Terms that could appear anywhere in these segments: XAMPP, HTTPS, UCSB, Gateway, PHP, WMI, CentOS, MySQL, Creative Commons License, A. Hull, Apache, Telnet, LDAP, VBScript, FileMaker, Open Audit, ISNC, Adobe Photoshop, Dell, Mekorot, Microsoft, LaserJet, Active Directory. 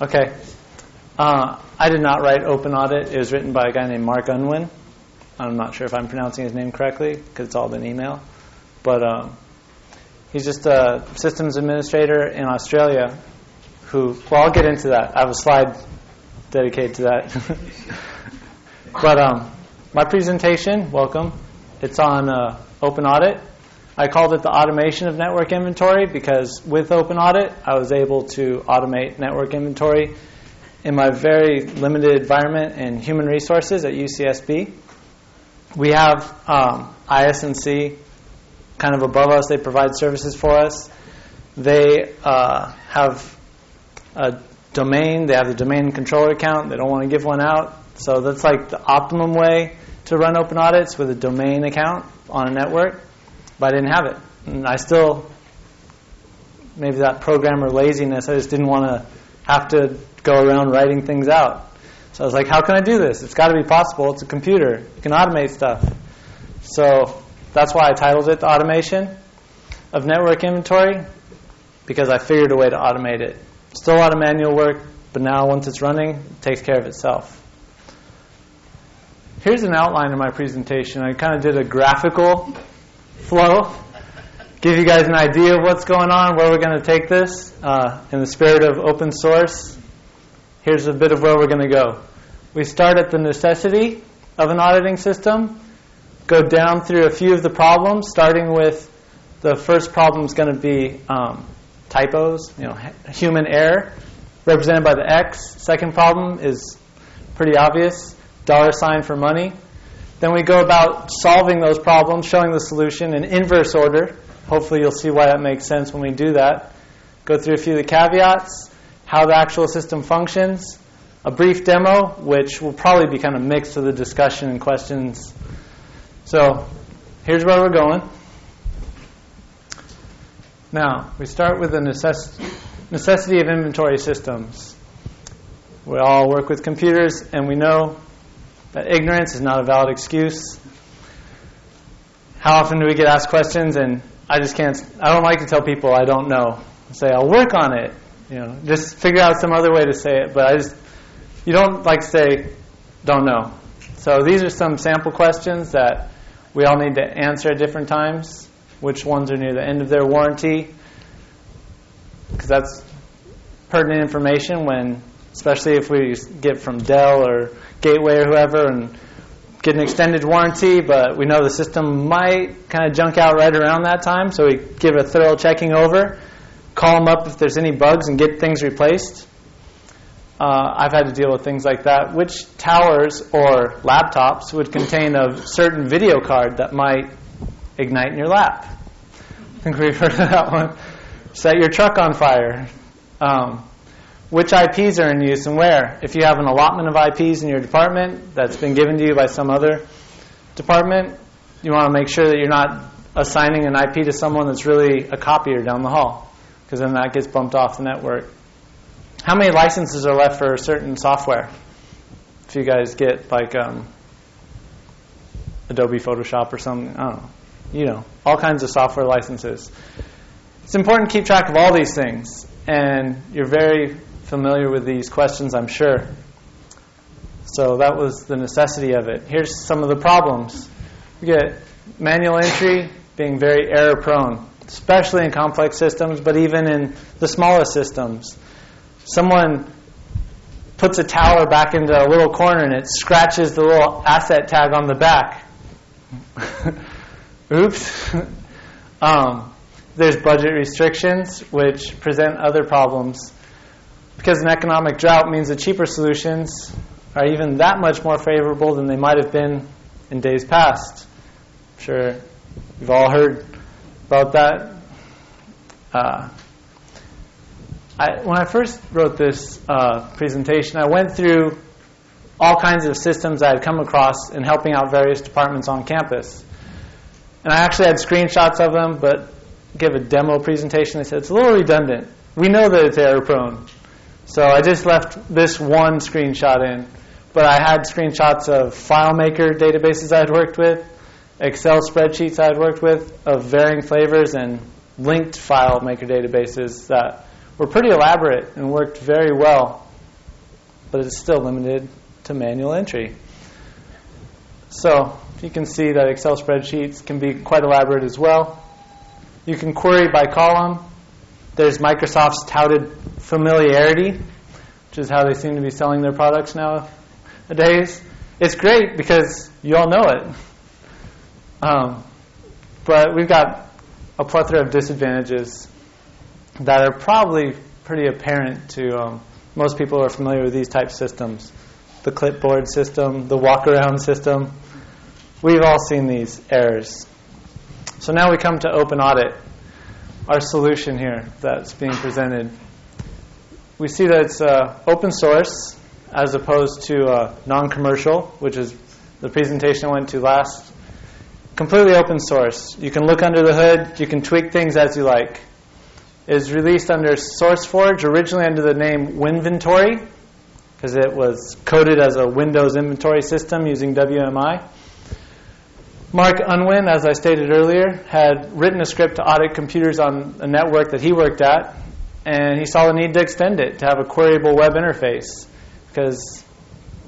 Okay. I did not write Open Audit. It was written by a guy named Mark Unwin. I'm not sure if I'm pronouncing his name correctly because it's all been email. But he's just a systems administrator in Australia who, well, I'll get into that. I have a slide dedicated to that. But my presentation, welcome, it's on Open Audit. I called it the automation of network inventory because with Open Audit, I was able to automate network inventory in my very limited environment in human resources at UCSB. We have ISNC kind of above us. They provide services for us. They have a domain. They have a domain controller account. They don't want to give one out. So that's like the optimum way to run Open Audits with a domain account on a network. But I didn't have it. And I still, maybe that programmer laziness, I just didn't want to have to go around writing things out. So I was like, how can I do this? It's got to be possible. It's a computer. You can automate stuff. So that's why I titled it The Automation of Network Inventory, because I figured a way to automate it. Still a lot of manual work, but now once it's running, it takes care of itself. Here's an outline of my presentation. I kind of did a graphical flow, give you guys an idea of what's going on, where we're going to take this. In the spirit of open source, here's a bit of where we're going to go. We start at the necessity of an auditing system, go down through a few of the problems, starting with the first problem is going to be typos, human error, represented by the X. Second problem is pretty obvious, $ for money. Then we go about solving those problems, showing the solution in inverse order. Hopefully you'll see why that makes sense when we do that. Go through a few of the caveats, how the actual system functions, a brief demo, which will probably be kind of mixed with the discussion and questions. So here's where we're going. Now, we start with the necessity of inventory systems. We all work with computers, and we know that ignorance is not a valid excuse. How often do we get asked questions and I don't like to tell people I don't know. I say I'll work on it. Just figure out some other way to say it, but you don't like to say don't know. So these are some sample questions that we all need to answer at different times. Which ones are near the end of their warranty? Because that's pertinent information when, especially if we get from Dell or Gateway or whoever and get an extended warranty, but we know the system might kind of junk out right around that time, so we give a thorough checking over, call them up if there's any bugs and get things replaced. I've had to deal with things like that. Which towers or laptops would contain a certain video card that might ignite in your lap? I think we've heard of that one. Set your truck on fire. Which IPs are in use and where? If you have an allotment of IPs in your department that's been given to you by some other department, you want to make sure that you're not assigning an IP to someone that's really a copier down the hall, because then that gets bumped off the network. How many licenses are left for a certain software? If you guys get like Adobe Photoshop or something, I don't know, all kinds of software licenses. It's important to keep track of all these things, and you're very familiar with these questions, I'm sure. So that was the necessity of it. Here's some of the problems. We get manual entry being very error prone, especially in complex systems, but even in the smallest systems. Someone puts a tower back into a little corner and it scratches the little asset tag on the back. Oops. There's budget restrictions, which present other problems, because an economic drought means the cheaper solutions are even that much more favorable than they might have been in days past. I'm sure you've all heard about that. When I first wrote this presentation, I went through all kinds of systems I had come across in helping out various departments on campus. And I actually had screenshots of them, but give a demo presentation. They said, it's a little redundant. We know that it's error prone. So I just left this one screenshot in, but I had screenshots of FileMaker databases I had worked with, Excel spreadsheets I had worked with of varying flavors, and linked FileMaker databases that were pretty elaborate and worked very well but it's still limited to manual entry. So you can see that Excel spreadsheets can be quite elaborate as well. You can query by column. There's Microsoft's touted familiarity, which is how they seem to be selling their products nowadays. It's great because you all know it. But we've got a plethora of disadvantages that are probably pretty apparent to most people who are familiar with these type systems. The clipboard system, the walk-around system. We've all seen these errors. So now we come to Open Audit, our solution here that's being presented. We see that it's open source as opposed to non-commercial, which is the presentation I went to last. Completely open source. You can look under the hood. You can tweak things as you like. It was released under SourceForge, originally under the name Winventory, because it was coded as a Windows inventory system using WMI. Mark Unwin, as I stated earlier, had written a script to audit computers on a network that he worked at, and he saw the need to extend it to have a queryable web interface, because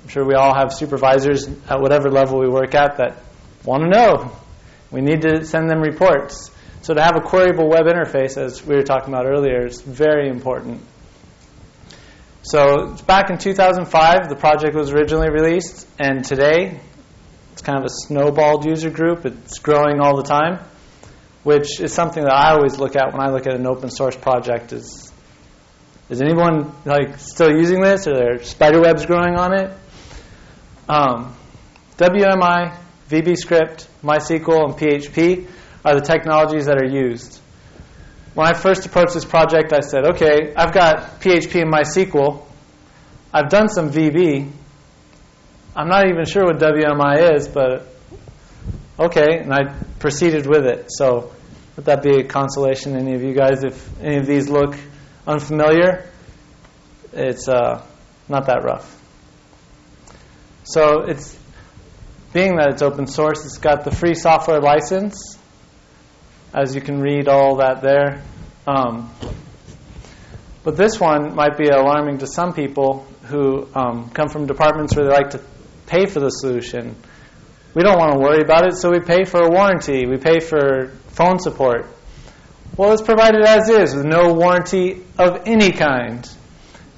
I'm sure we all have supervisors at whatever level we work at that want to know. We need to send them reports. So to have a queryable web interface, as we were talking about earlier, is very important. So back in 2005, the project was originally released, and today it's kind of a snowballed user group. It's growing all the time, which is something that I always look at when I look at an open source project is anyone still using this? Are there spider webs growing on it? WMI, VBScript, MySQL, and PHP are the technologies that are used. When I first approached this project, I said, okay, I've got PHP and MySQL. I've done some VB. I'm not even sure what WMI is, but okay, and I proceeded with it. So would that be a consolation to any of you guys if any of these look unfamiliar? It's not that rough. So being that it's open source, it's got the free software license, as you can read all that there. But this one might be alarming to some people who come from departments where they like to pay for the solution. We don't want to worry about it, so we pay for a warranty. We pay for phone support. Well, it's provided as is with no warranty of any kind,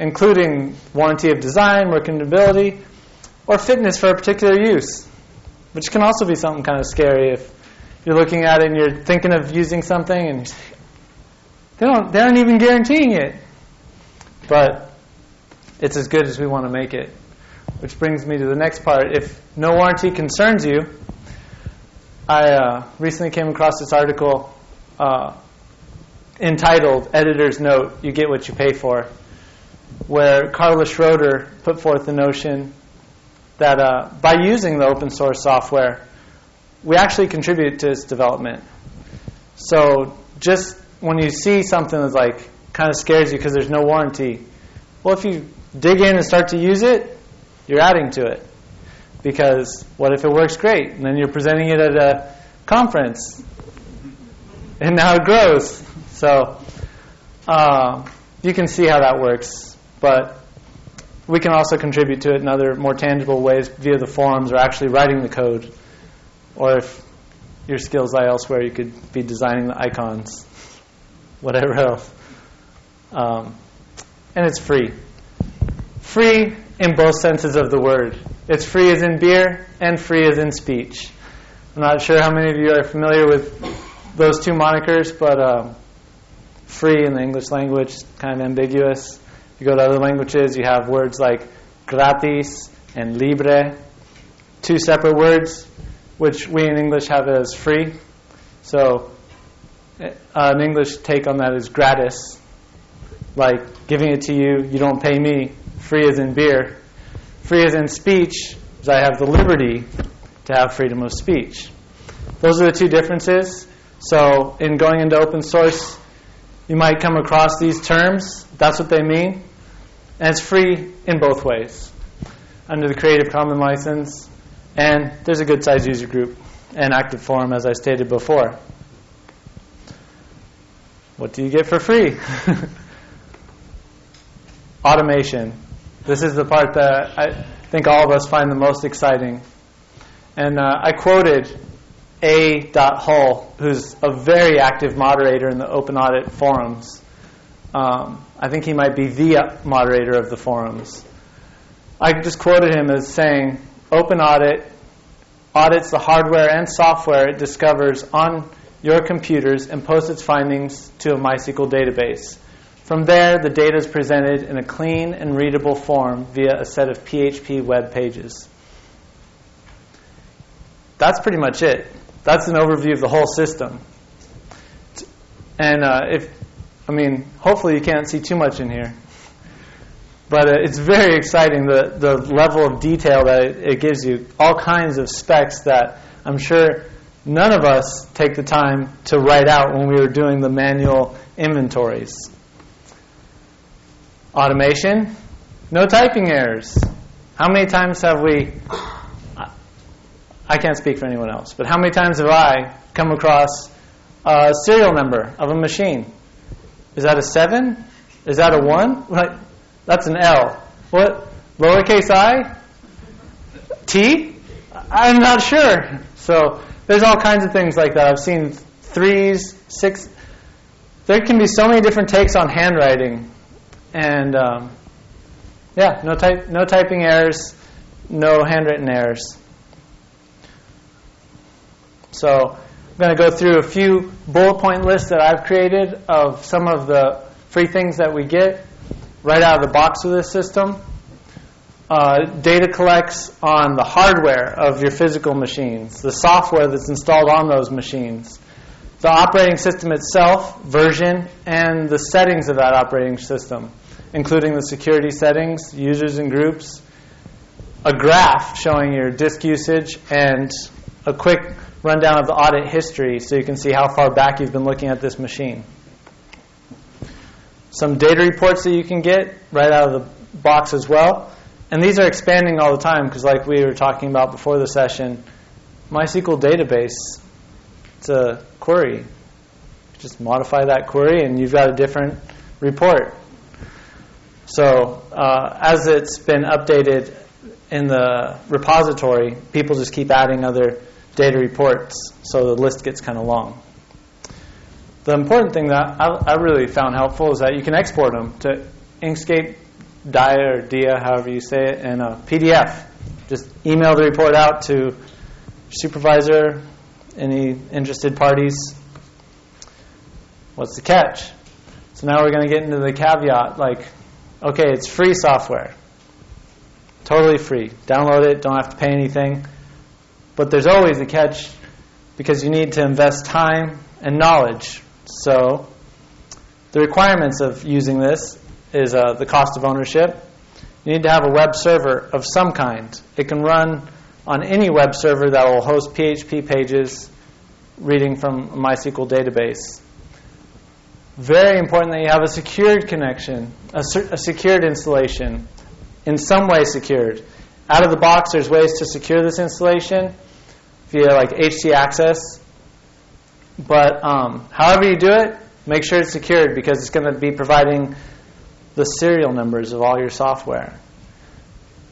including warranty of design, workability, or fitness for a particular use, which can also be something kind of scary if you're looking at it and you're thinking of using something and you say, they aren't even guaranteeing it. But it's as good as we want to make it, which brings me to the next part. If no warranty concerns you, I recently came across this article entitled Editor's Note, You Get What You Pay For, where Carla Schroeder put forth the notion that by using the open source software, we actually contribute to its development. So just when you see something that's kind of scares you because there's no warranty, well, if you dig in and start to use it, you're adding to it. Because what if it works great? And then you're presenting it at a conference, and now it grows. So you can see how that works. But we can also contribute to it in other more tangible ways via the forums or actually writing the code. Or if your skills lie elsewhere, you could be designing the icons, whatever else. And it's free. Free in both senses of the word. It's free as in beer and free as in speech. I'm not sure how many of you are familiar with those two monikers, but free in the English language is kind of ambiguous. If you go to other languages, you have words like gratis and libre, two separate words, which we in English have as free. So an English take on that is gratis, like giving it to you, you don't pay me. Free as in beer. Free as in speech, because I have the liberty to have freedom of speech. Those are the two differences. So in going into open source, you might come across these terms. That's what they mean. And it's free in both ways under the Creative Commons License. And there's a good-sized user group and active forum, as I stated before. What do you get for free? Automation. This is the part that I think all of us find the most exciting. And I quoted A. Hull, who's a very active moderator in the Open Audit forums. I think he might be the moderator of the forums. I just quoted him as saying, Open Audit audits the hardware and software it discovers on your computers and posts its findings to a MySQL database. From there, the data is presented in a clean and readable form via a set of PHP web pages. That's pretty much it. That's an overview of the whole system. And hopefully you can't see too much in here. But it's very exciting, the level of detail that it gives you, all kinds of specs that I'm sure none of us take the time to write out when we were doing the manual inventories. Automation, no typing errors. How many times have we, I can't speak for anyone else, but how many times have I come across a serial number of a machine? Is that a 7? Is that a 1? Like, that's an L. What? Lowercase I? T? I'm not sure. So there's all kinds of things like that. I've seen 3s, 6. There can be so many different takes on handwriting. And no typing errors, no handwritten errors. So I'm going to go through a few bullet point lists that I've created of some of the free things that we get right out of the box with this system. Data collects on the hardware of your physical machines, the software that's installed on those machines, the operating system itself, version, and the settings of that operating system, including the security settings, users and groups, a graph showing your disk usage, and a quick rundown of the audit history so you can see how far back you've been looking at this machine. Some data reports that you can get right out of the box as well. And these are expanding all the time because, like we were talking about before the session, MySQL database, it's a query. You just modify that query and you've got a different report. So as it's been updated in the repository, people just keep adding other data reports, so the list gets kind of long. The important thing that I really found helpful is that you can export them to Inkscape, DIA, or DIA, however you say it, and a PDF. Just email the report out to your supervisor, any interested parties. What's the catch? So now we're going to get into the caveat, like, okay, it's free software. Totally free. Download it, don't have to pay anything. But there's always a catch because you need to invest time and knowledge. So the requirements of using this is the cost of ownership. You need to have a web server of some kind. It can run on any web server that will host PHP pages reading from a MySQL database. Very important that you have a secured connection, a secured installation, in some way secured. Out of the box, there's ways to secure this installation via like HC access. But however you do it, make sure it's secured because it's going to be providing the serial numbers of all your software.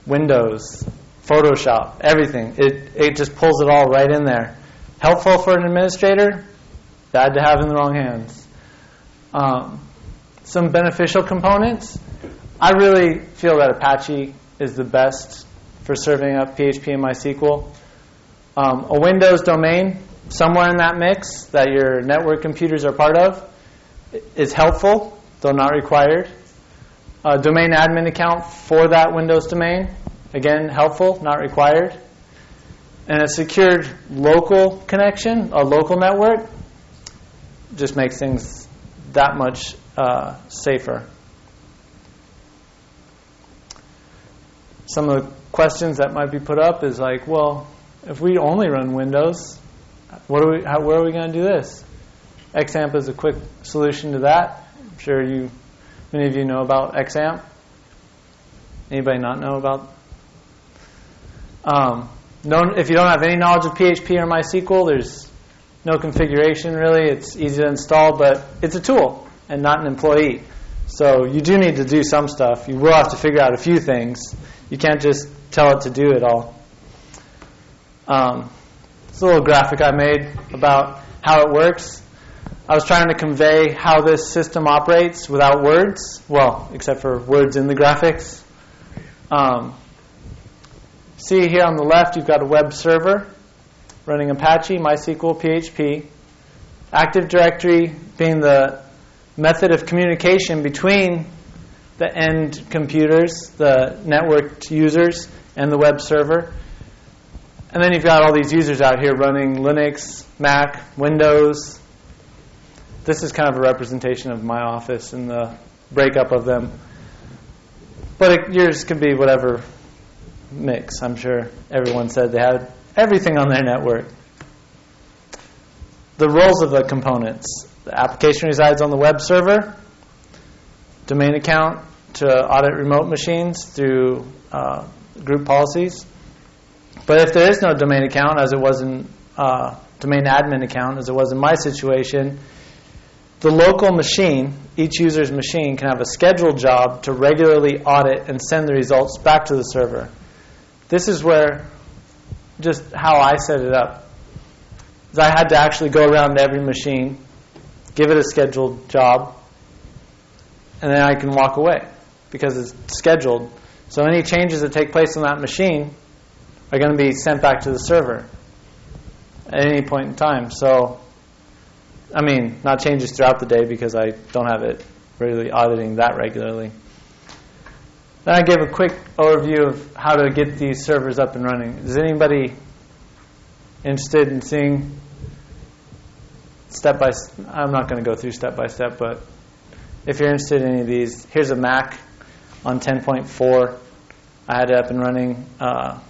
Windows, Photoshop, everything. It just pulls it all right in there. Helpful for an administrator, bad to have in the wrong hands. Some beneficial components. I really feel that Apache is the best for serving up PHP and MySQL. A Windows domain, somewhere in that mix that your network computers are part of, is helpful, though not required. A domain admin account for that Windows domain, again, helpful, not required. And a secured local connection, a local network, just makes things that much safer. Some of the questions that might be put up is like, well, if we only run Windows, where are we going to do this? XAMPP is a quick solution to that. I'm sure many of you know about XAMPP. Anybody not know about? If you don't have any knowledge of PHP or MySQL, there's no configuration really. It's easy to install, but it's a tool and not an employee. So you do need to do some stuff. You will have to figure out a few things. You can't just tell it to do it all. It's a little graphic I made about how it works. I was trying to convey how this system operates without words. Well, except for words in the graphics. See here on the left, you've got a web server running Apache, MySQL, PHP. Active Directory being the method of communication between the end computers, the networked users, and the web server. And then you've got all these users out here running Linux, Mac, Windows. This is kind of a representation of my office and the breakup of them. But yours could be whatever mix. I'm sure everyone said they had everything on their network. The roles of the components. The application resides on the web server. Domain account to audit remote machines through group policies. But if there is no domain account, as it was in domain admin account, as it was in my situation, the local machine, each user's machine, can have a scheduled job to regularly audit and send the results back to the server. This is where just how I set it up. I had to actually go around to every machine, give it a scheduled job, and then I can walk away because it's scheduled. So any changes that take place on that machine are going to be sent back to the server at any point in time. So, I mean, not changes throughout the day because I don't have it really auditing that regularly. Then I gave a quick overview of how to get these servers up and running. Is anybody interested in seeing step by step? I'm not going to go through step by step, but if you're interested in any of these, here's a Mac on 10.4. I had it up and running a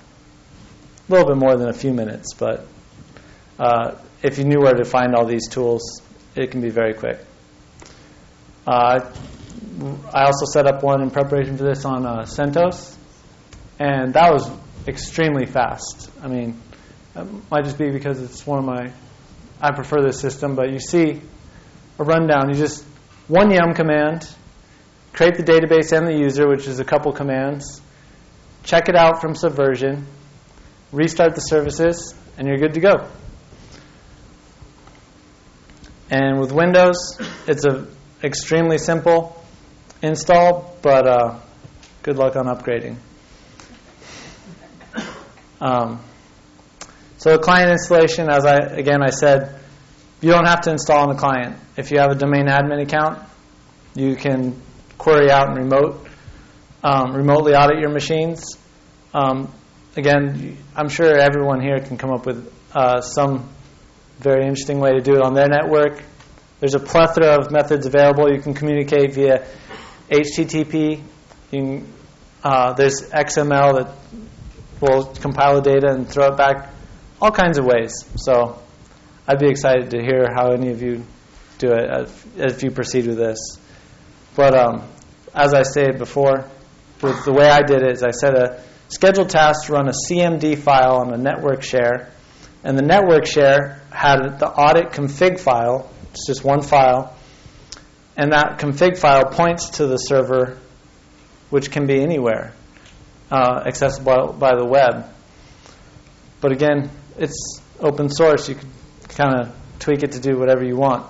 little bit more than a few minutes, but if you knew where to find all these tools, it can be very quick. I also set up one in preparation for this on CentOS, and that was extremely fast. I mean, it might just be because it's one of my, I prefer this system, but you see a rundown. You just, one yum command, create the database and the user, which is a couple commands, check it out from Subversion, restart the services, and you're good to go. And with Windows, it's an extremely simple install, but good luck on upgrading. So the client installation, as I said, you don't have to install on the client. If you have a domain admin account, you can query out and remotely audit your machines. Again, I'm sure everyone here can come up with some very interesting way to do it on their network. There's a plethora of methods available. You can communicate via HTTP. You can, there's XML that will compile the data and throw it back. All kinds of ways. So I'd be excited to hear how any of you do it if you proceed with this. But as I stated before, with the way I did it is I set a scheduled task to run a CMD file on a network share. And the network share had the audit config file. It's just one file. And that config file points to the server, which can be anywhere, accessible by the web. But again, it's open source. You can kind of tweak it to do whatever you want.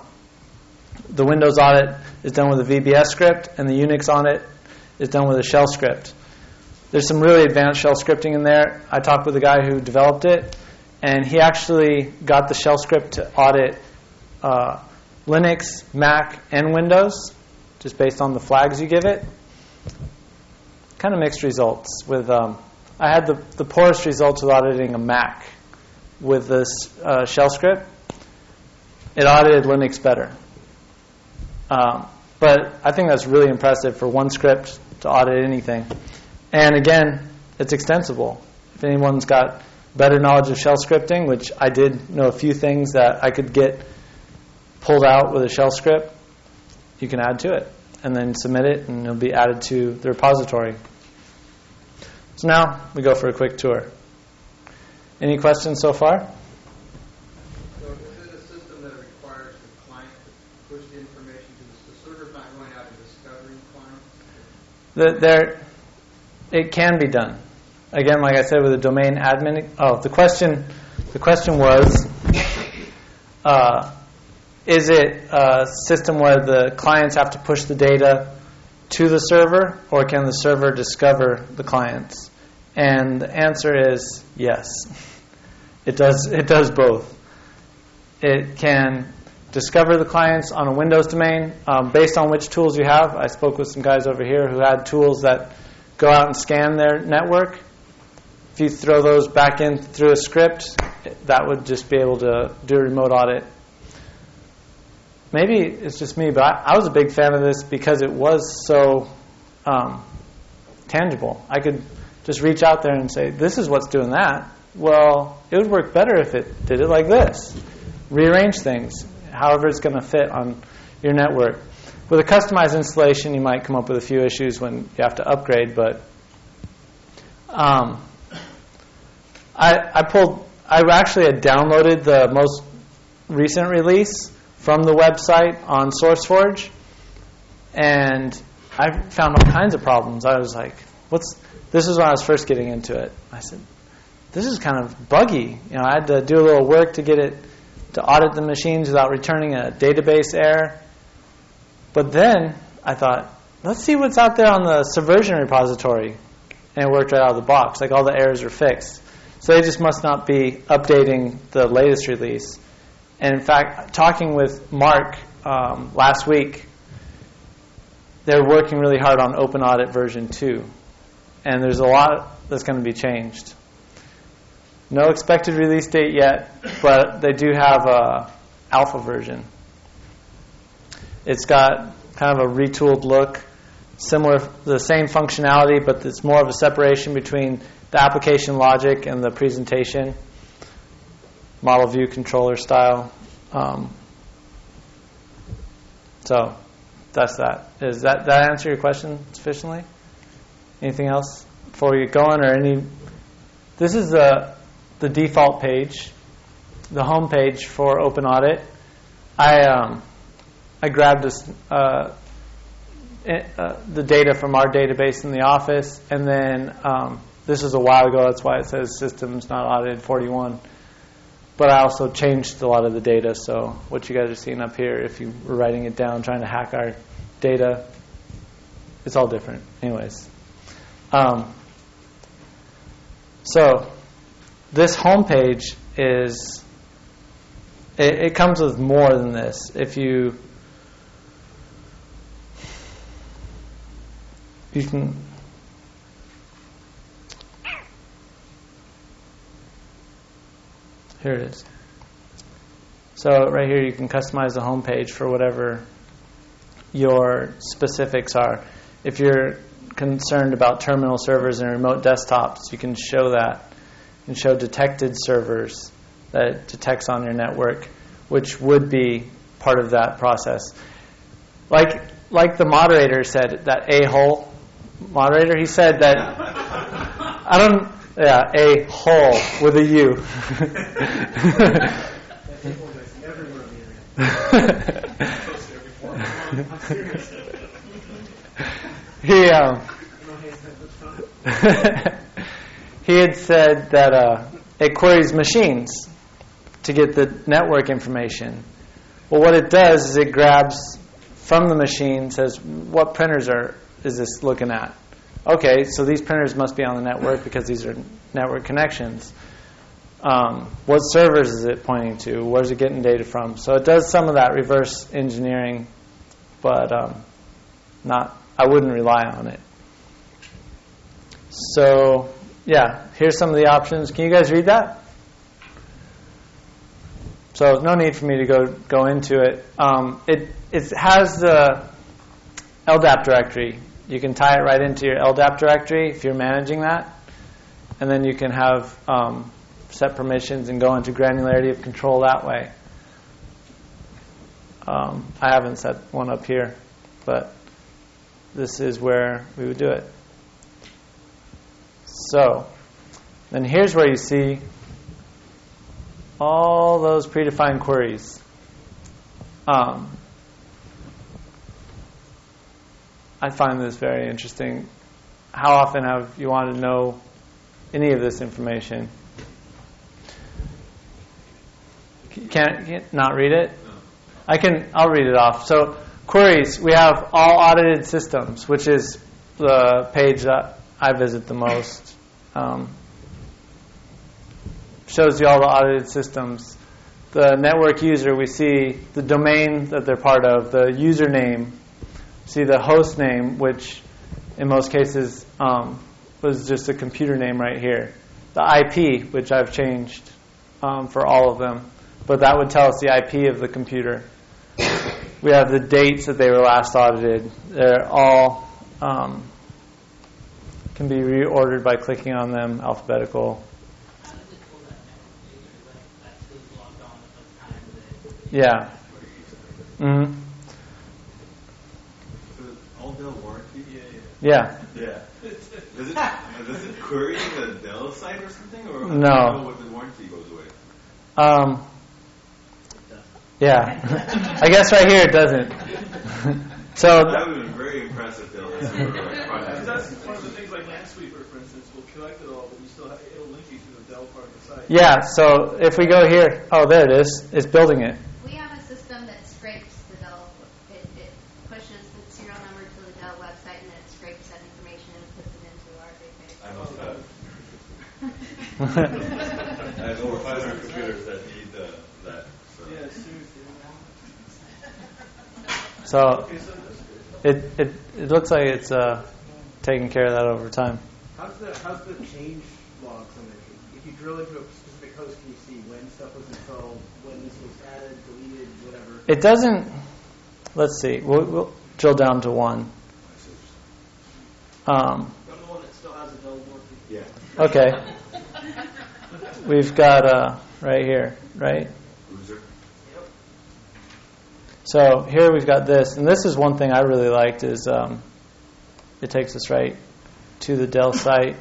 The Windows audit is done with a VBS script, and the Unix audit is done with a shell script. There's some really advanced shell scripting in there. I talked with the guy who developed it, and he actually got the shell script to audit Linux, Mac, and Windows, just based on the flags you give it. Kind of mixed results with... I had the poorest results with auditing a Mac with this shell script. It audited Linux better. But I think that's really impressive for one script to audit anything. And again, it's extensible. If anyone's got better knowledge of shell scripting, which I did know a few things that I could get pulled out with a shell script, you can add to it and then submit it, and it'll be added to the repository. So now we go for a quick tour. Any questions so far? So is it a system that requires the client to push the information to the server, not going out and discovering that it can be done. Again, like I said, with a domain admin. Oh, the question was, is it a system where the clients have to push the data to the server, or can the server discover the clients? And the answer is yes. It does both. It can discover the clients on a Windows domain based on which tools you have. I spoke with some guys over here who had tools that go out and scan their network. If you throw those back in through a script, that would just be able to do a remote audit. Maybe it's just me, but I was a big fan of this because it was so tangible. I could just reach out there and say, this is what's doing that. Well, it would work better if it did it like this. Rearrange things however it's going to fit on your network. With a customized installation, you might come up with a few issues when you have to upgrade, but I actually had downloaded the most recent release from the website on SourceForge, and I found all kinds of problems. I was like, this is when I was first getting into it. I said, this is kind of buggy. You know, I had to do a little work to get it to audit the machines without returning a database error. But then I thought, let's see what's out there on the Subversion repository. And it worked right out of the box. Like, all the errors were fixed. So they just must not be updating the latest release. And in fact, talking with Mark last week, they're working really hard on Open Audit version 2. And there's a lot that's going to be changed. No expected release date yet, but they do have an alpha version. It's got kind of a retooled look, similar, the same functionality, but it's more of a separation between the application logic and the presentation, model view controller style. So that's that. Does that answer your question sufficiently? Anything else before we get going, or any? This is the default page, the home page for Open Audit. I grabbed this, the data from our database in the office, and then this was a while ago. That's why it says systems not audited 41. But I also changed a lot of the data, so what you guys are seeing up here, if you were writing it down, trying to hack our data, it's all different. Anyways. So this homepage is, it comes with more than this. If you can, here it is. So right here you can customize the homepage for whatever your specifics are. If you're concerned about terminal servers and remote desktops, you can show that. You can show detected servers that it detects on your network, which would be part of that process. Like the moderator said, that A. Hull moderator, he said that A. Hull with a U. He had said that it queries machines to get the network information. Well, what it does is it grabs from the machine, says, what printers is this looking at? Okay, so these printers must be on the network because these are network connections. What servers is it pointing to? Where's it getting data from? So it does some of that reverse engineering, but I wouldn't rely on it. So, yeah, here's some of the options. Can you guys read that? So no need for me to go into it. It has the LDAP directory. You can tie it right into your LDAP directory if you're managing that. And then you can have set permissions and go into granularity of control that way. I haven't set one up here, but this is where we would do it. So then here's where you see all those predefined queries. I find this very interesting. How often have you wanted to know any of this information? Can't not read it? I'll read it off. So queries, we have all audited systems, which is the page that I visit the most. Shows you all the audited systems. The network user, we see the domain that they're part of, the username, see the host name, which in most cases was just a computer name right here. The IP, which I've changed for all of them, but that would tell us the IP of the computer. We have the dates that they were last audited. They're all can be reordered by clicking on them, alphabetical. Yeah. Mm-hmm. So it's all Dell warranty? Yeah. Does it query the Dell site or something? Or no. I don't know what the warranty goes away. Yeah. I guess right here it doesn't. So that would have been very impressive, Dell. That's one of the things, like LandSweeper, for instance, will collect it all, but you still have, it'll link you to the Dell part of the site. Yeah, so if we go here, oh, there it is. It's building it. I have over 500 computers that need that. So. Yeah, seriously. So it looks like it's taking care of that over time. How's the change log summary? If you drill into a specific host, can you see when stuff was installed, when this was added, deleted, whatever? It doesn't. Let's see. We'll drill down to one. I'm the one that still has a dull warranty. Yeah. Okay. We've got right here, right? So here we've got this, and this is one thing I really liked is it takes us right to the Dell site.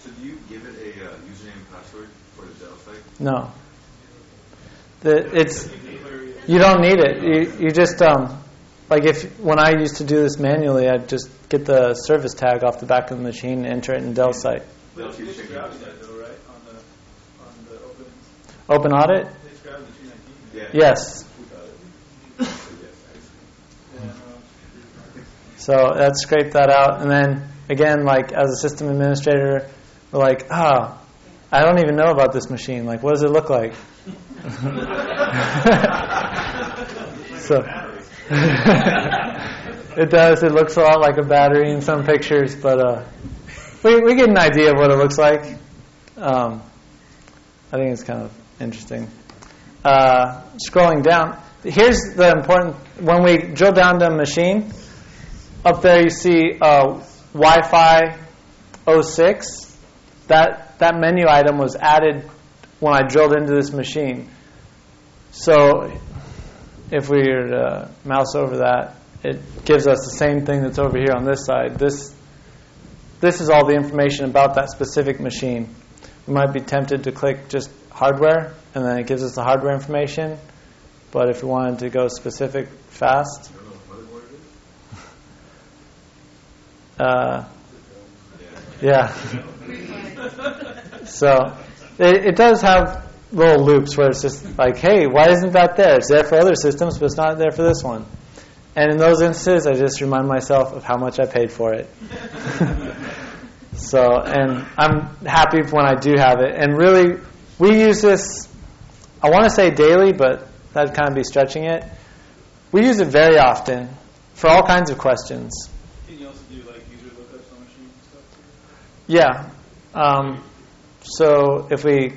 So do you give it a username and password for the Dell site? No. You don't need it. You just like when I used to do this manually, I'd just get the service tag off the back of the machine and enter it in Dell site. Open Audit? Yes. So let's scrape that out. And then, again, like as a system administrator, we're like, I don't even know about this machine. Like, what does it look like? So it does. It looks a lot like a battery in some pictures, but we get an idea of what it looks like. I think it's kind of interesting. Scrolling down, here's the important. When we drill down to machine, up there you see Wi-Fi 06. That menu item was added when I drilled into this machine. So if we were to mouse over that, it gives us the same thing that's over here on this side. This is all the information about that specific machine. We might be tempted to click just hardware, and then it gives us the hardware information. But if we wanted to go specific fast, So it does have little loops where it's just like, hey, why isn't that there? It's there for other systems, but it's not there for this one. And in those instances, I just remind myself of how much I paid for it. So, and I'm happy when I do have it. And really, we use this, I want to say daily, but that'd kind of be stretching it. We use it very often for all kinds of questions. Can you also do like user lookups on machine stuff? Yeah. So if we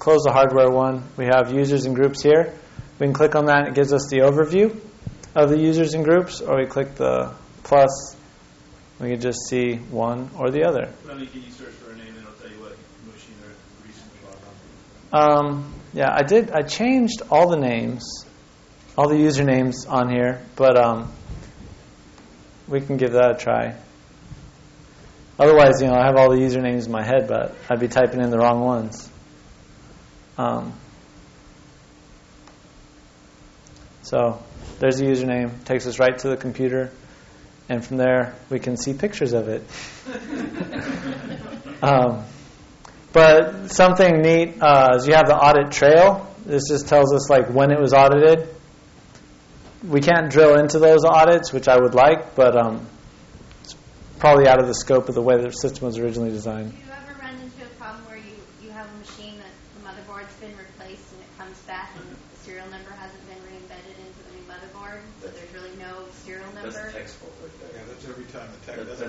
close the hardware one, we have users and groups here. We can click on that, and it gives us the overview of the users and groups, or we click the plus. We could just see one or the other. I mean, can you search for a name, and it'll tell you what machine they're recently logged on to? Yeah, I did. I changed all the names, all the usernames on here, but we can give that a try. Otherwise, I have all the usernames in my head, but I'd be typing in the wrong ones. So there's the username. Takes us right to the computer. and from there we can see pictures of it. But something neat is you have the audit trail. This just tells us like when it was audited. We can't drill into those audits, which I would like, but it's probably out of the scope of the way the system was originally designed. Do you ever run into a problem where you have a machine that the motherboard's been replaced and it comes back and the serial number hasn't been re-embedded into the new motherboard, so there's really no serial number? That's the tech fault right there. Yeah, that's every time the tech that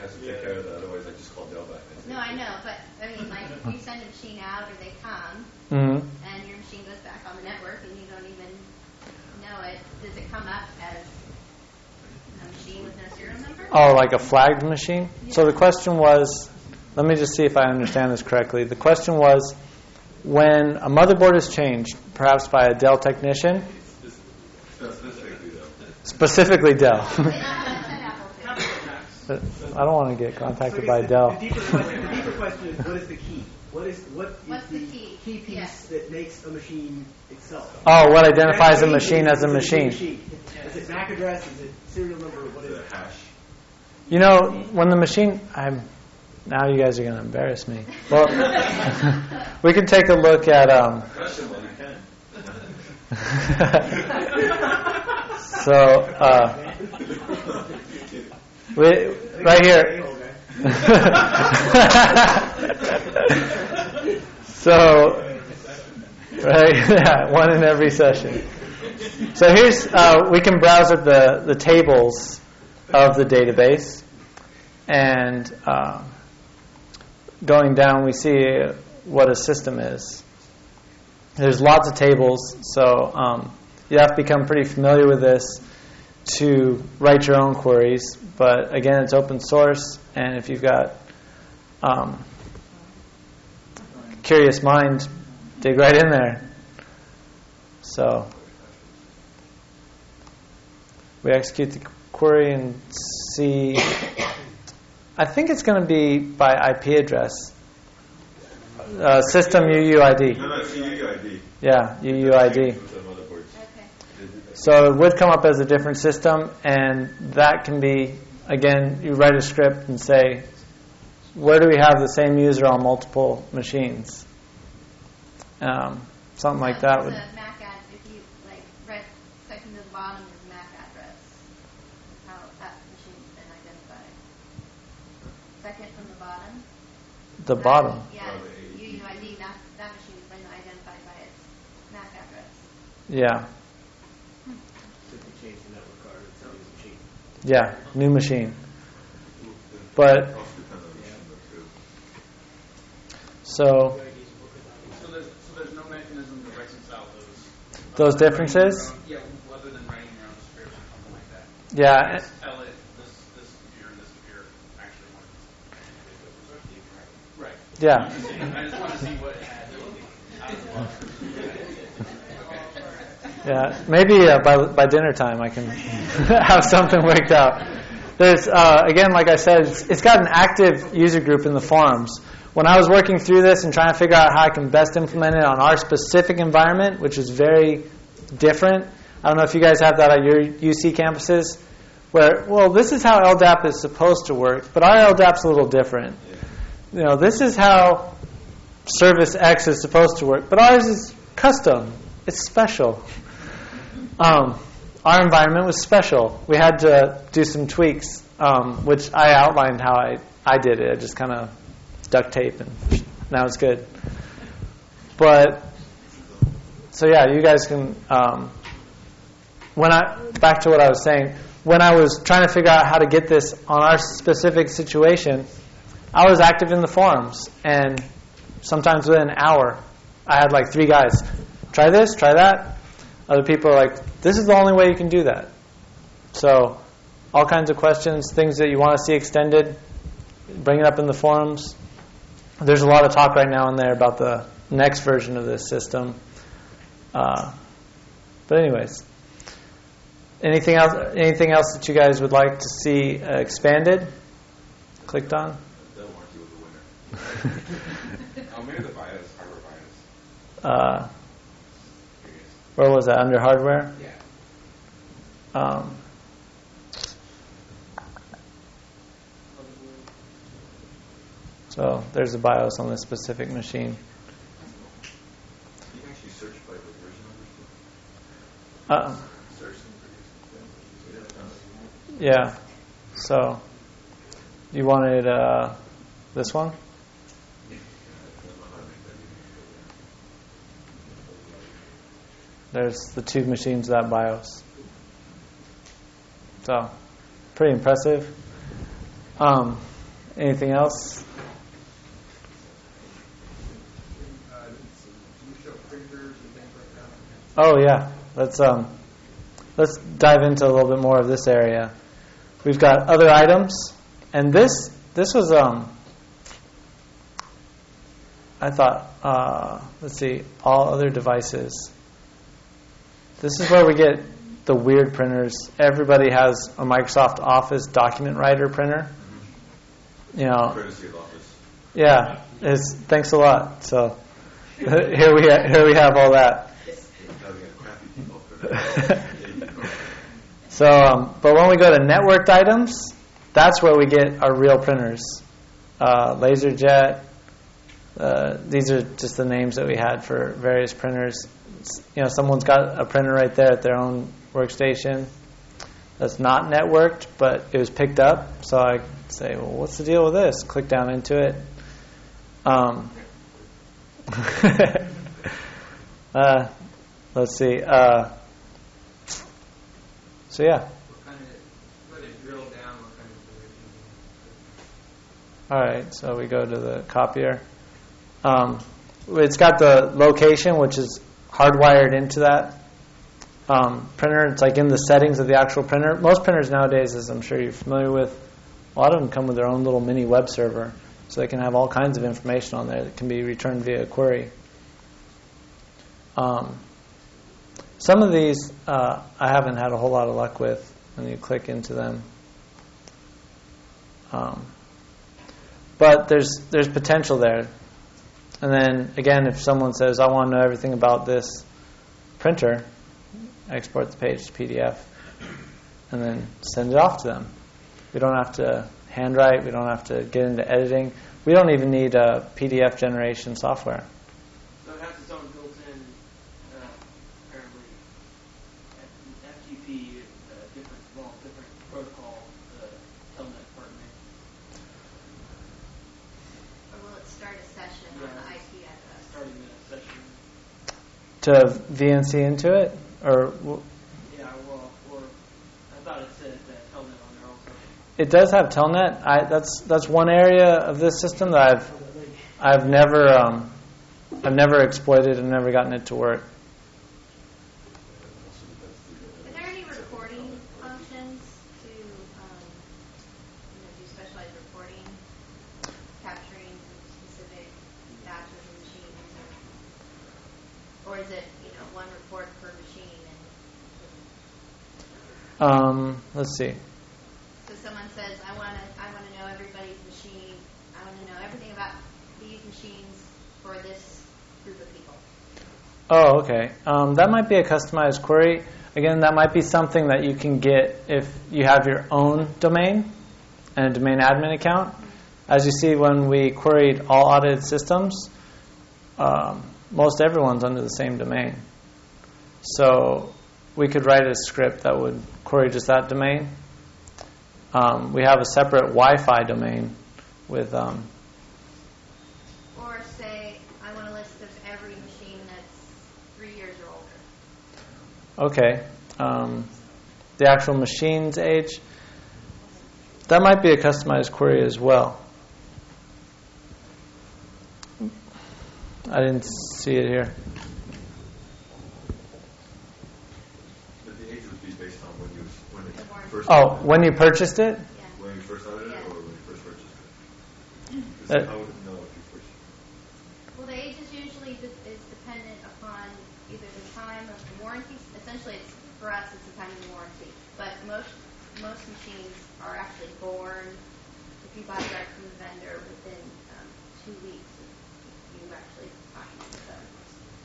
has to take care of that, otherwise I just call Dell back. No, I know, but I mean, like, if you send a machine out or they come, and your machine goes back on the network and you don't even... Does it come up as a machine with no serial number? Oh, like a flagged machine? Yeah. So the question was, let me just see if I understand this correctly. The question was, when a motherboard is changed, perhaps by a Dell technician? Specifically Dell. I don't want to get contacted by Dell. The deeper question is, what is the key? What's the key piece that makes a machine itself? Oh, what identifies a machine as a machine? Is it MAC address? Is it serial number? What is it? Hash? You know, when the machine... now you guys are going to embarrass me. Well, we can take a look at... right here... So, right, yeah, one in every session. So here's, we can browse at the tables of the database. And going down, we see what a system is. There's lots of tables, so you have to become pretty familiar with this to write your own queries. But again, it's open source, and if you've got... curious mind, dig right in there. So we execute the query and see. I think it's going to be by IP address. System UUID. No, it's UUID. Yeah, UUID. So it would come up as a different system, and that can be, again, you write a script and say, where do we have the same user on multiple machines? Something like that would. MAC address, if you like, right second to the bottom is MAC address. How that machine's been identified. Second from the bottom. The bottom. Yeah, UUID. That machine's been identified by its MAC address. Yeah. Simply change the network card. It's a new machine. Yeah, new machine. But. So there's no mechanism to reconcile those differences? Yeah, other than writing your own scripts or something like that. Yeah. Just tell it this computer and this computer actually works. Right. Yeah. I just want to see what it has. Yeah. Maybe by dinner time I can have something worked out. There's again, like I said, it's got an active user group in the forums. When I was working through this and trying to figure out how I can best implement it on our specific environment, which is very different. I don't know if you guys have that at your UC campuses, where, well, this is how LDAP is supposed to work, but our LDAP's a little different. Yeah. You know, this is how service X is supposed to work, but ours is custom. It's special. Our environment was special. We had to do some tweaks, which I outlined how I did it. I just kind of... duct tape, and now it's good. But so yeah, you guys can. Back to what I was saying, when I was trying to figure out how to get this on our specific situation, I was active in the forums, and sometimes within an hour, I had like 3 guys. Try this, try that. Other people are like, this is the only way you can do that. So all kinds of questions, things that you want to see extended, bring it up in the forums. There's a lot of talk right now in there about the next version of this system. But anyways, anything else? Anything else that you guys would like to see expanded? Clicked on. They'll mark you with the winner. Maybe the BIOS, hardware BIOS. Where was that? Under hardware. Yeah. So there's a BIOS on this specific machine. You can actually search by the version numbers. Yeah. So you wanted this one? There's the two machines that BIOS. So pretty impressive. Anything else? Oh yeah, let's dive into a little bit more of this area. We've got other items, and this was I thought let's see, all other devices. This is where we get the weird printers. Everybody has a Microsoft Office document writer printer. You know. Courtesy of Office. Yeah, it's thanks a lot. So here we have all that. So, but when we go to networked items, that's where we get our real printers. LaserJet. These are just the names that we had for various printers. You know, someone's got a printer right there at their own workstation. That's not networked, but it was picked up. So I say, well, what's the deal with this? Click down into it. Let's see. So yeah. All right. So we go to the copier. It's got the location, which is hardwired into that printer. It's like in the settings of the actual printer. Most printers nowadays, as I'm sure you're familiar with, a lot of them come with their own little mini web server, so they can have all kinds of information on there that can be returned via a query. Some of these I haven't had a whole lot of luck with when you click into them. But there's potential there. And then, again, if someone says, I want to know everything about this printer, export the page to PDF, and then send it off to them. We don't have to handwrite. We don't have to get into editing. We don't even need PDF generation software. So it has its own built-in different protocol, the Telnet partner. Or will it start a session on the IP address? Starting a session. To VNC into it? Or yeah, well, or I thought it said Telnet on there also. It does have Telnet. That's one area of this system that I've never exploited and never gotten it to work. Let's see. So someone says, I want to know everybody's machine. I want to know everything about these machines for this group of people. Oh, okay. That might be a customized query. Again, that might be something that you can get if you have your own domain and a domain admin account. Mm-hmm. As you see, when we queried all audited systems, most everyone's under the same domain. So we could write a script that would query just that domain. We have a separate Wi-Fi domain with... Or say, I want a list of every machine that's 3 years or older. Okay. The actual machine's age. That might be a customized query as well. I didn't see it here. Oh, when you purchased it? Yeah. When you first audited it, or when you first purchased it? Because I wouldn't know if you purchased it. Well, the age is usually is dependent upon either the time of the warranty. Essentially, for us, it's the time of the warranty. But most machines are actually born, if you buy direct from the vendor, within 2 weeks, you actually find them.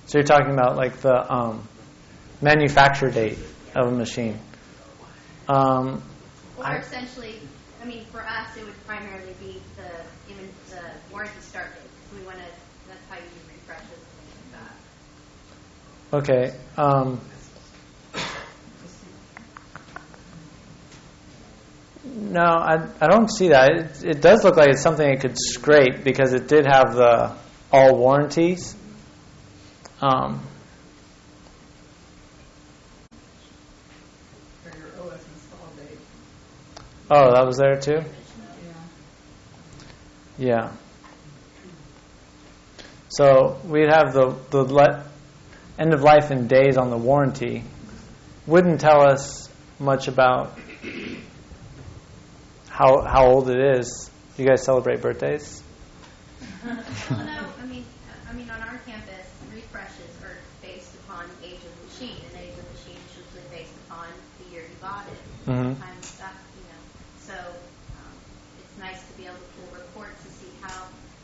So you're talking about, like, the manufacture date of a machine. Or essentially, I mean, for us, it would primarily be the warranty start date. We want to. That's how you do refreshes and things like that. Okay. No, I don't see that. It does look like it's something it could scrape because it did have the all warranties. Or your OS install date. Oh, that was there too? Yeah. So we'd have the end of life in days on the warranty. Wouldn't tell us much about how old it is. Do you guys celebrate birthdays? Well, no, I mean, on our campus, refreshes are based upon age of the machine, and age of the machine is usually based upon the year you bought it. Mm-hmm. Sometimes that, you know, so it's nice to be able to report to see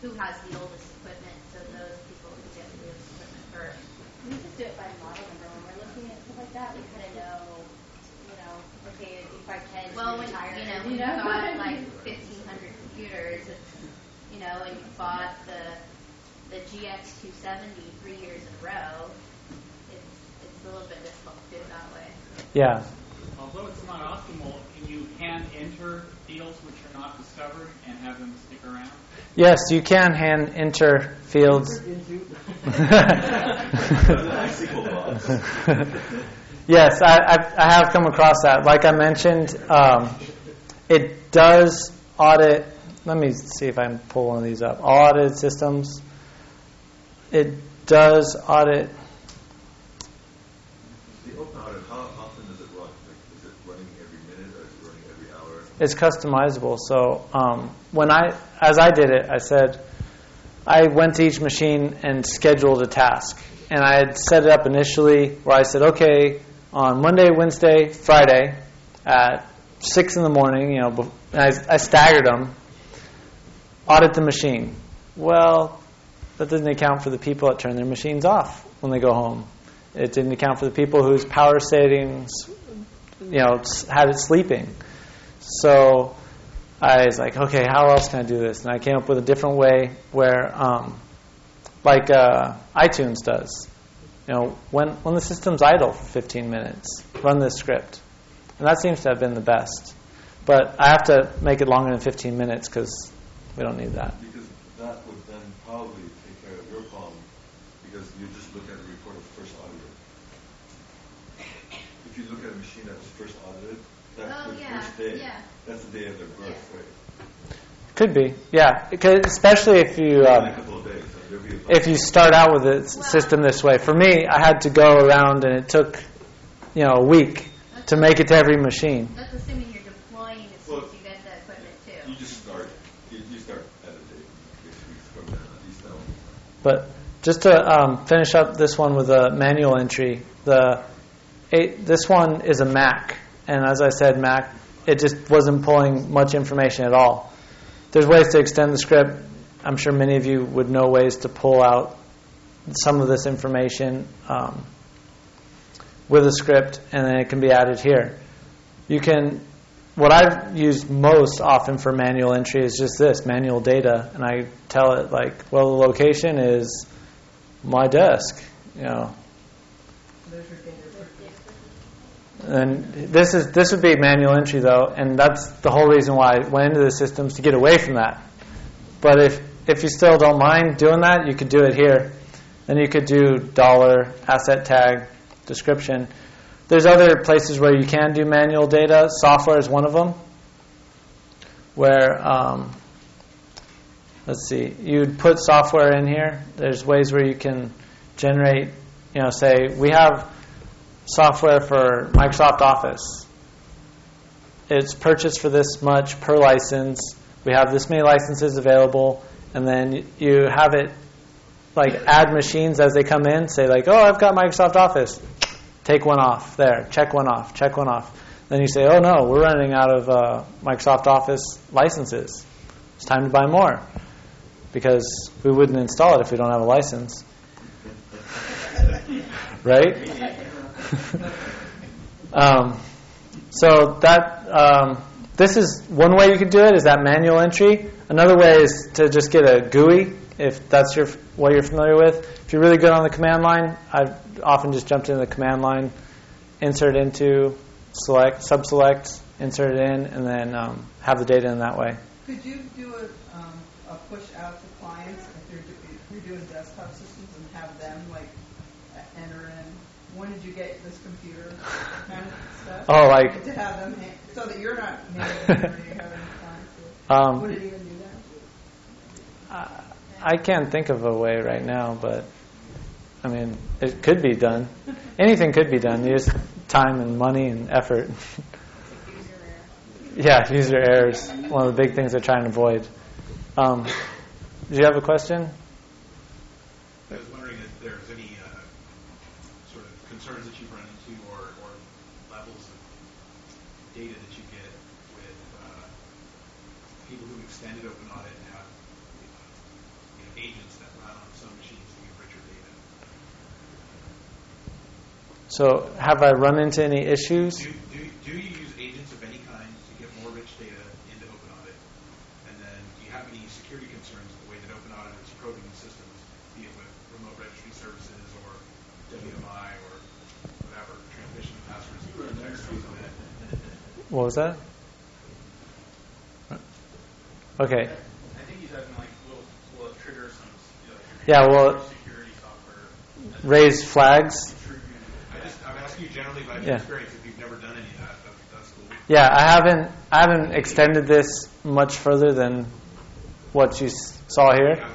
who has the oldest equipment, so those people who get the oldest equipment first. We just do it by model number when we're looking at stuff like that. We kind of know. Okay, if I can, well, when you know, you bought like 1,500 computers, you know, and you bought the GX270 3 years in a row, it's a little bit difficult to do it that way. Yeah. Although it's not optimal, you can enter fields which are not discovered and have them stick around. Yes, you can hand enter fields. Yes, I have come across that. Like I mentioned, it does audit. Let me see if I can pull one of these up. All audited systems. It does audit. The Open Audit, how often does it run? Is it running every minute or is it running every hour? It's customizable. So as I did it, I said I went to each machine and scheduled a task. And I had set it up initially where I said, okay, on Monday, Wednesday, Friday at 6 in the morning, you know, and I staggered them, audit the machine. Well, that doesn't account for the people that turn their machines off when they go home. It didn't account for the people whose power savings, you know, had it sleeping. So I was like, okay, how else can I do this? And I came up with a different way where, like iTunes does. You know, when the system's idle for 15 minutes, run this script. And that seems to have been the best. But I have to make it longer than 15 minutes because we don't need that. Because that would then probably take care of your problem because you just look at a report of first audited. If you look at a machine that was first audited, that's first day. Yeah. That's the day of their birth, right? Could be, yeah. Especially if you... if you start out with the system this way. For me, I had to go around, and it took, you know, a week to make it to every machine. That's assuming you're deploying as soon as you get that equipment, too. You just start. You start editing. But just to finish up this one with a manual entry, this one is a Mac. And as I said, Mac, it just wasn't pulling much information at all. There's ways to extend the script. I'm sure many of you would know ways to pull out some of this information with a script, and then it can be added here. You can, what I've used most often for manual entry is just this, manual data, and I tell it like, well, the location is my desk, you know. And this would be manual entry though, and that's the whole reason why I went into the systems, to get away from that. But if you still don't mind doing that, you could do it here. Then you could do $ asset tag description. There's other places where you can do manual data. Software is one of them. Where, let's see, you'd put software in here. There's ways where you can generate, you know, say we have software for Microsoft Office. It's purchased for this much per license. We have this many licenses available, and then you have it like add machines as they come in, say like, oh, I've got Microsoft Office. Take one off there. Check one off. Check one off. Then you say, oh, no, we're running out of Microsoft Office licenses. It's time to buy more because we wouldn't install it if we don't have a license. Right? So that... This is one way you could do it, is that manual entry. Another way is to just get a GUI, if that's your, what you're familiar with. If you're really good on the command line, I've often just jumped into the command line, insert into, select, subselect, insert it in, and then have the data in that way. Could you do a push out to clients if you're doing desktop systems and have them like enter in, when did you get this computer kind of stuff? Oh, like. To have them so that you're not manually having clients. Would it even do that? I can't think of a way right now, but I mean, it could be done. Anything could be done. You just time and money and effort. Yeah, user error is one of the big things they're trying to avoid. Do you have a question? I was wondering if there's any sort of concerns that you've run into or levels of data that you get with people who extended Open Audit and have agents that run on some machines to get richer data. So have I run into any issues? Do you use agents of any kind to get more rich data into Open Audit? And then do you have any security concerns with the way that Open Audit is probing the systems, be it with remote registry services or WMI or whatever, transmission of passwords? What was that? Okay. I think he's having like will trigger some security software. Raise flags. I'm asking you generally by experience if you've never done any of that. Yeah, I haven't extended this much further than what you saw here.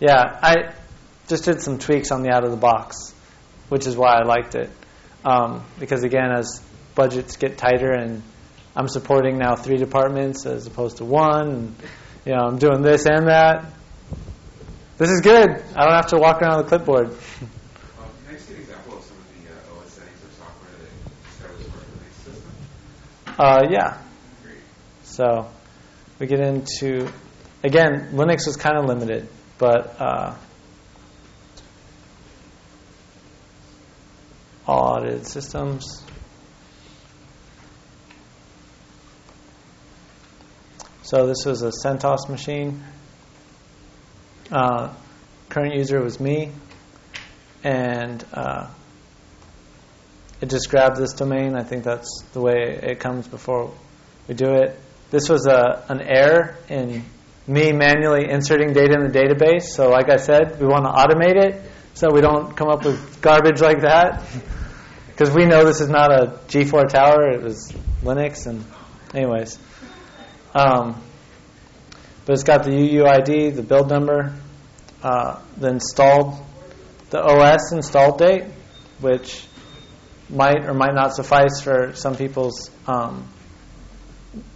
Yeah, I just did some tweaks on the out of the box, which is why I liked it. Because again, as budgets get tighter and I'm supporting now 3 departments as opposed to 1, and, you know, I'm doing this and that. This is good. I don't have to walk around with a clipboard. Yeah. So we get into, again, Linux was kind of limited, but all audited systems. So this was a CentOS machine. Current user was me, and it just grabbed this domain. I think that's the way it comes before we do it. This was an error in me manually inserting data in the database. So like I said, we want to automate it so we don't come up with garbage like that. Because we know this is not a G4 tower. It was Linux. And anyways. But it's got the UUID, the build number, the OS installed date, which might or might not suffice for some people's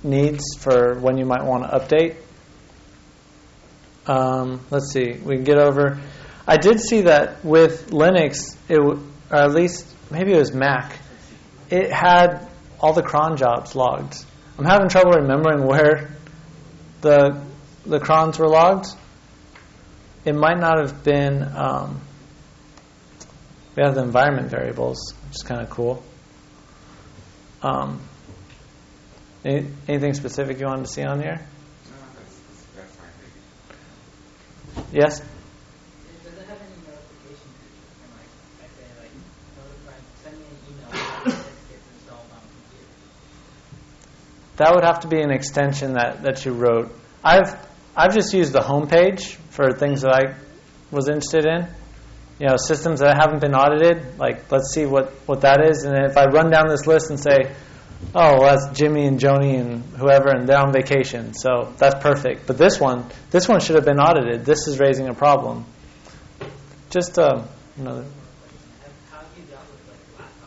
needs for when you might want to update. Let's see, we can get over. I did see that with Linux, or at least maybe it was Mac, it had all the cron jobs logged. I'm having trouble remembering where the crons were logged. It might not have been. We have the environment variables, which is kind of cool. Anything specific you wanted to see on here? No, that's my thing. Yes? Does it have any notification feature? Can I say, like, notify, send me an email that this gets installed on computer? That would have to be an extension that you wrote. I've just used the home page for things that I was interested in. You know, systems that haven't been audited, like, let's see what that is. And then if I run down this list and say, oh, well, that's Jimmy and Joni and whoever, and they're on vacation, so that's perfect. But this one should have been audited. This is raising a problem. Just another. How do you deal with, like, laptops?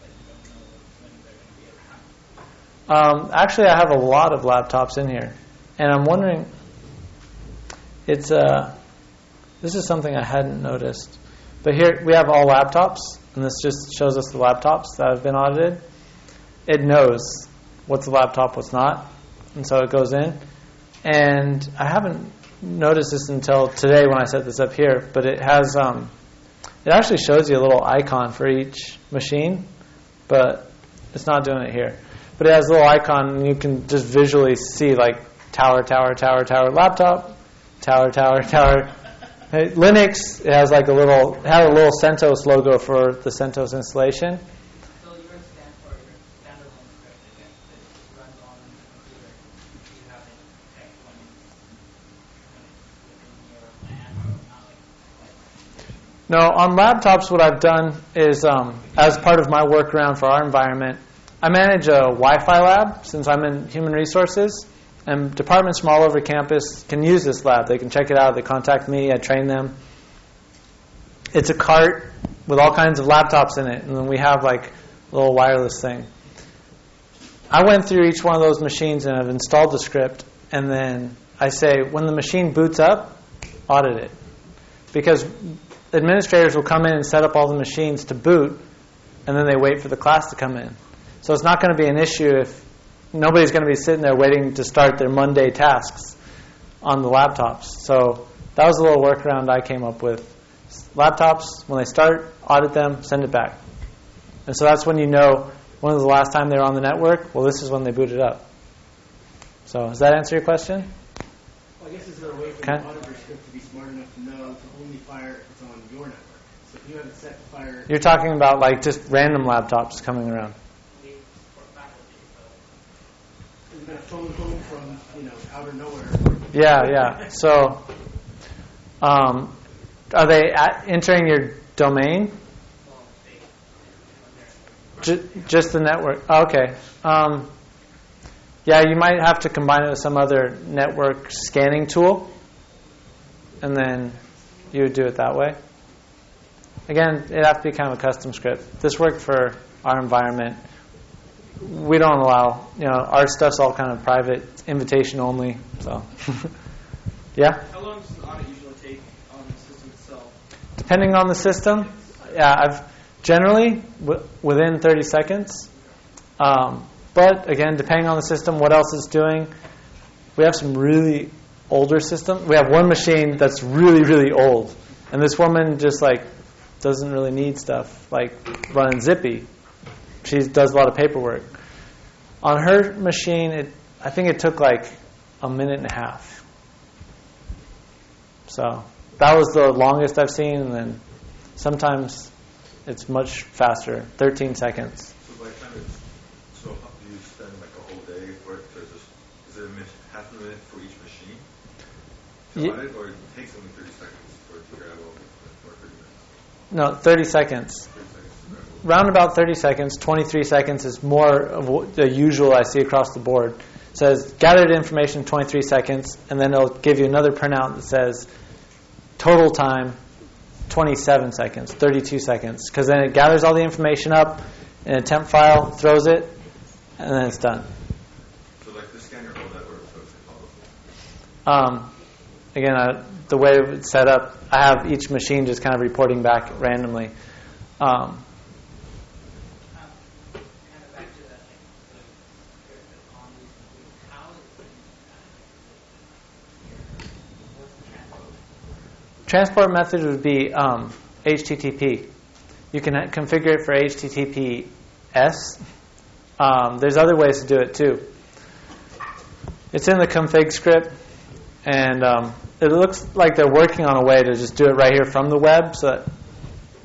Like, you don't know when they're going to be around. Actually, I have a lot of laptops in here. And I'm wondering, it's this is something I hadn't noticed. But here we have all laptops, and this just shows us the laptops that have been audited. It knows what's a laptop, what's not, and so it goes in. And I haven't noticed this until today when I set this up here, but it has, it actually shows you a little icon for each machine, but it's not doing it here. But it has a little icon, and you can just visually see, like, tower, tower, tower, tower, laptop, tower, tower, tower. Linux, it has like a little, it had a little CentOS logo for the CentOS installation. So yours stands for your standalone script, it runs on the computer. You have it detect when it's within your plan. No, on laptops, what I've done is, as part of my workaround for our environment, I manage a Wi-Fi lab, since I'm in human resources, and departments from all over campus can use this lab. They can check it out. They contact me. I train them. It's a cart with all kinds of laptops in it, and then we have like a little wireless thing. I went through each one of those machines, and I've installed the script, and then I say, when the machine boots up, audit it. Because administrators will come in and set up all the machines to boot, and then they wait for the class to come in. So it's not going to be an issue if nobody's going to be sitting there waiting to start their Monday tasks on the laptops. So that was a little workaround I came up with. Laptops, when they start, audit them, send it back. And so that's when you know when was the last time they were on the network. Well, this is when they booted up. So does that answer your question? Well, I guess is there a way for the auditor script to be smart enough to know to only fire if it's on your network? So if you haven't set the fire... You're talking about like just random laptops coming around. From, you know, out of nowhere. Yeah, yeah. So, are they entering your domain? Just the network. Oh, okay. Yeah, you might have to combine it with some other network scanning tool, and then you would do it that way. Again, it'd have to be kind of a custom script. This worked for our environment. We don't allow, you know, our stuff's all kind of private, invitation only, so. Yeah? How long does an audit usually take on the system itself? Depending on the system, yeah, I've generally within 30 seconds. But again, depending on the system, what else it's doing. We have some really older systems. We have one machine that's really, really old. And this woman just like doesn't really need stuff like running Zippy. She does a lot of paperwork. On her machine, I think it took like a minute and a half. So that was the longest I've seen, and then sometimes it's much faster, 13 seconds. So by the time it's, so do you spend like a whole day at work? Is it a half a minute for each machine to audit, or it takes only 30 seconds for it to figure out what it is? No, 30 seconds. Round about 30 seconds, 23 seconds is more of what the usual I see across the board. It says, gathered information 23 seconds, and then it'll give you another printout that says, total time 27 seconds, 32 seconds. Because then it gathers all the information up in a temp file, throws it, and then it's done. So like the scanner, all that works totally powerful. Again, the way it's set up, I have each machine just kind of reporting back randomly. Transport method would be HTTP. You can configure it for HTTPS. There's other ways to do it too. It's in the config script, and it looks like they're working on a way to just do it right here from the web so that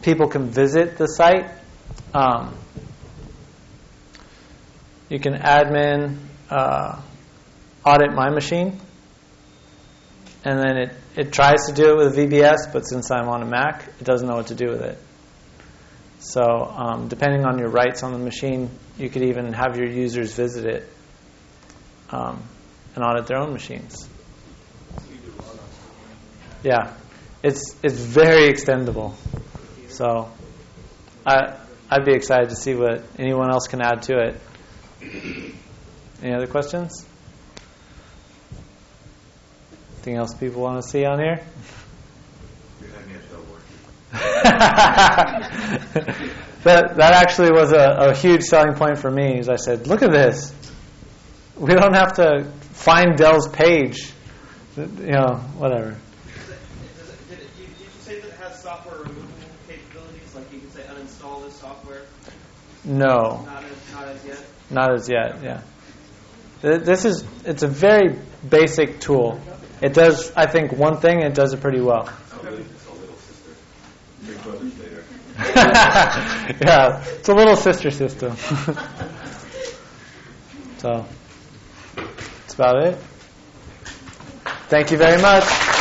people can visit the site. You can admin audit my machine, and then it tries to do it with VBS, but since I'm on a Mac, it doesn't know what to do with it. So depending on your rights on the machine, you could even have your users visit it and audit their own machines. Yeah, it's very extendable. So I'd be excited to see what anyone else can add to it. Any other questions? Anything else people want to see on here? You're having a show working. That actually was a huge selling point for me. Is I said, look at this. We don't have to find Dell's page. You know, whatever. Did you say that it has software removal capabilities? Like you can say uninstall this software? No. Not as yet? Not as yet, yeah. This is, it's a very basic tool. It does, I think, one thing, and it does it pretty well. Yeah, it's a little sister system. So, that's about it. Thank you very much.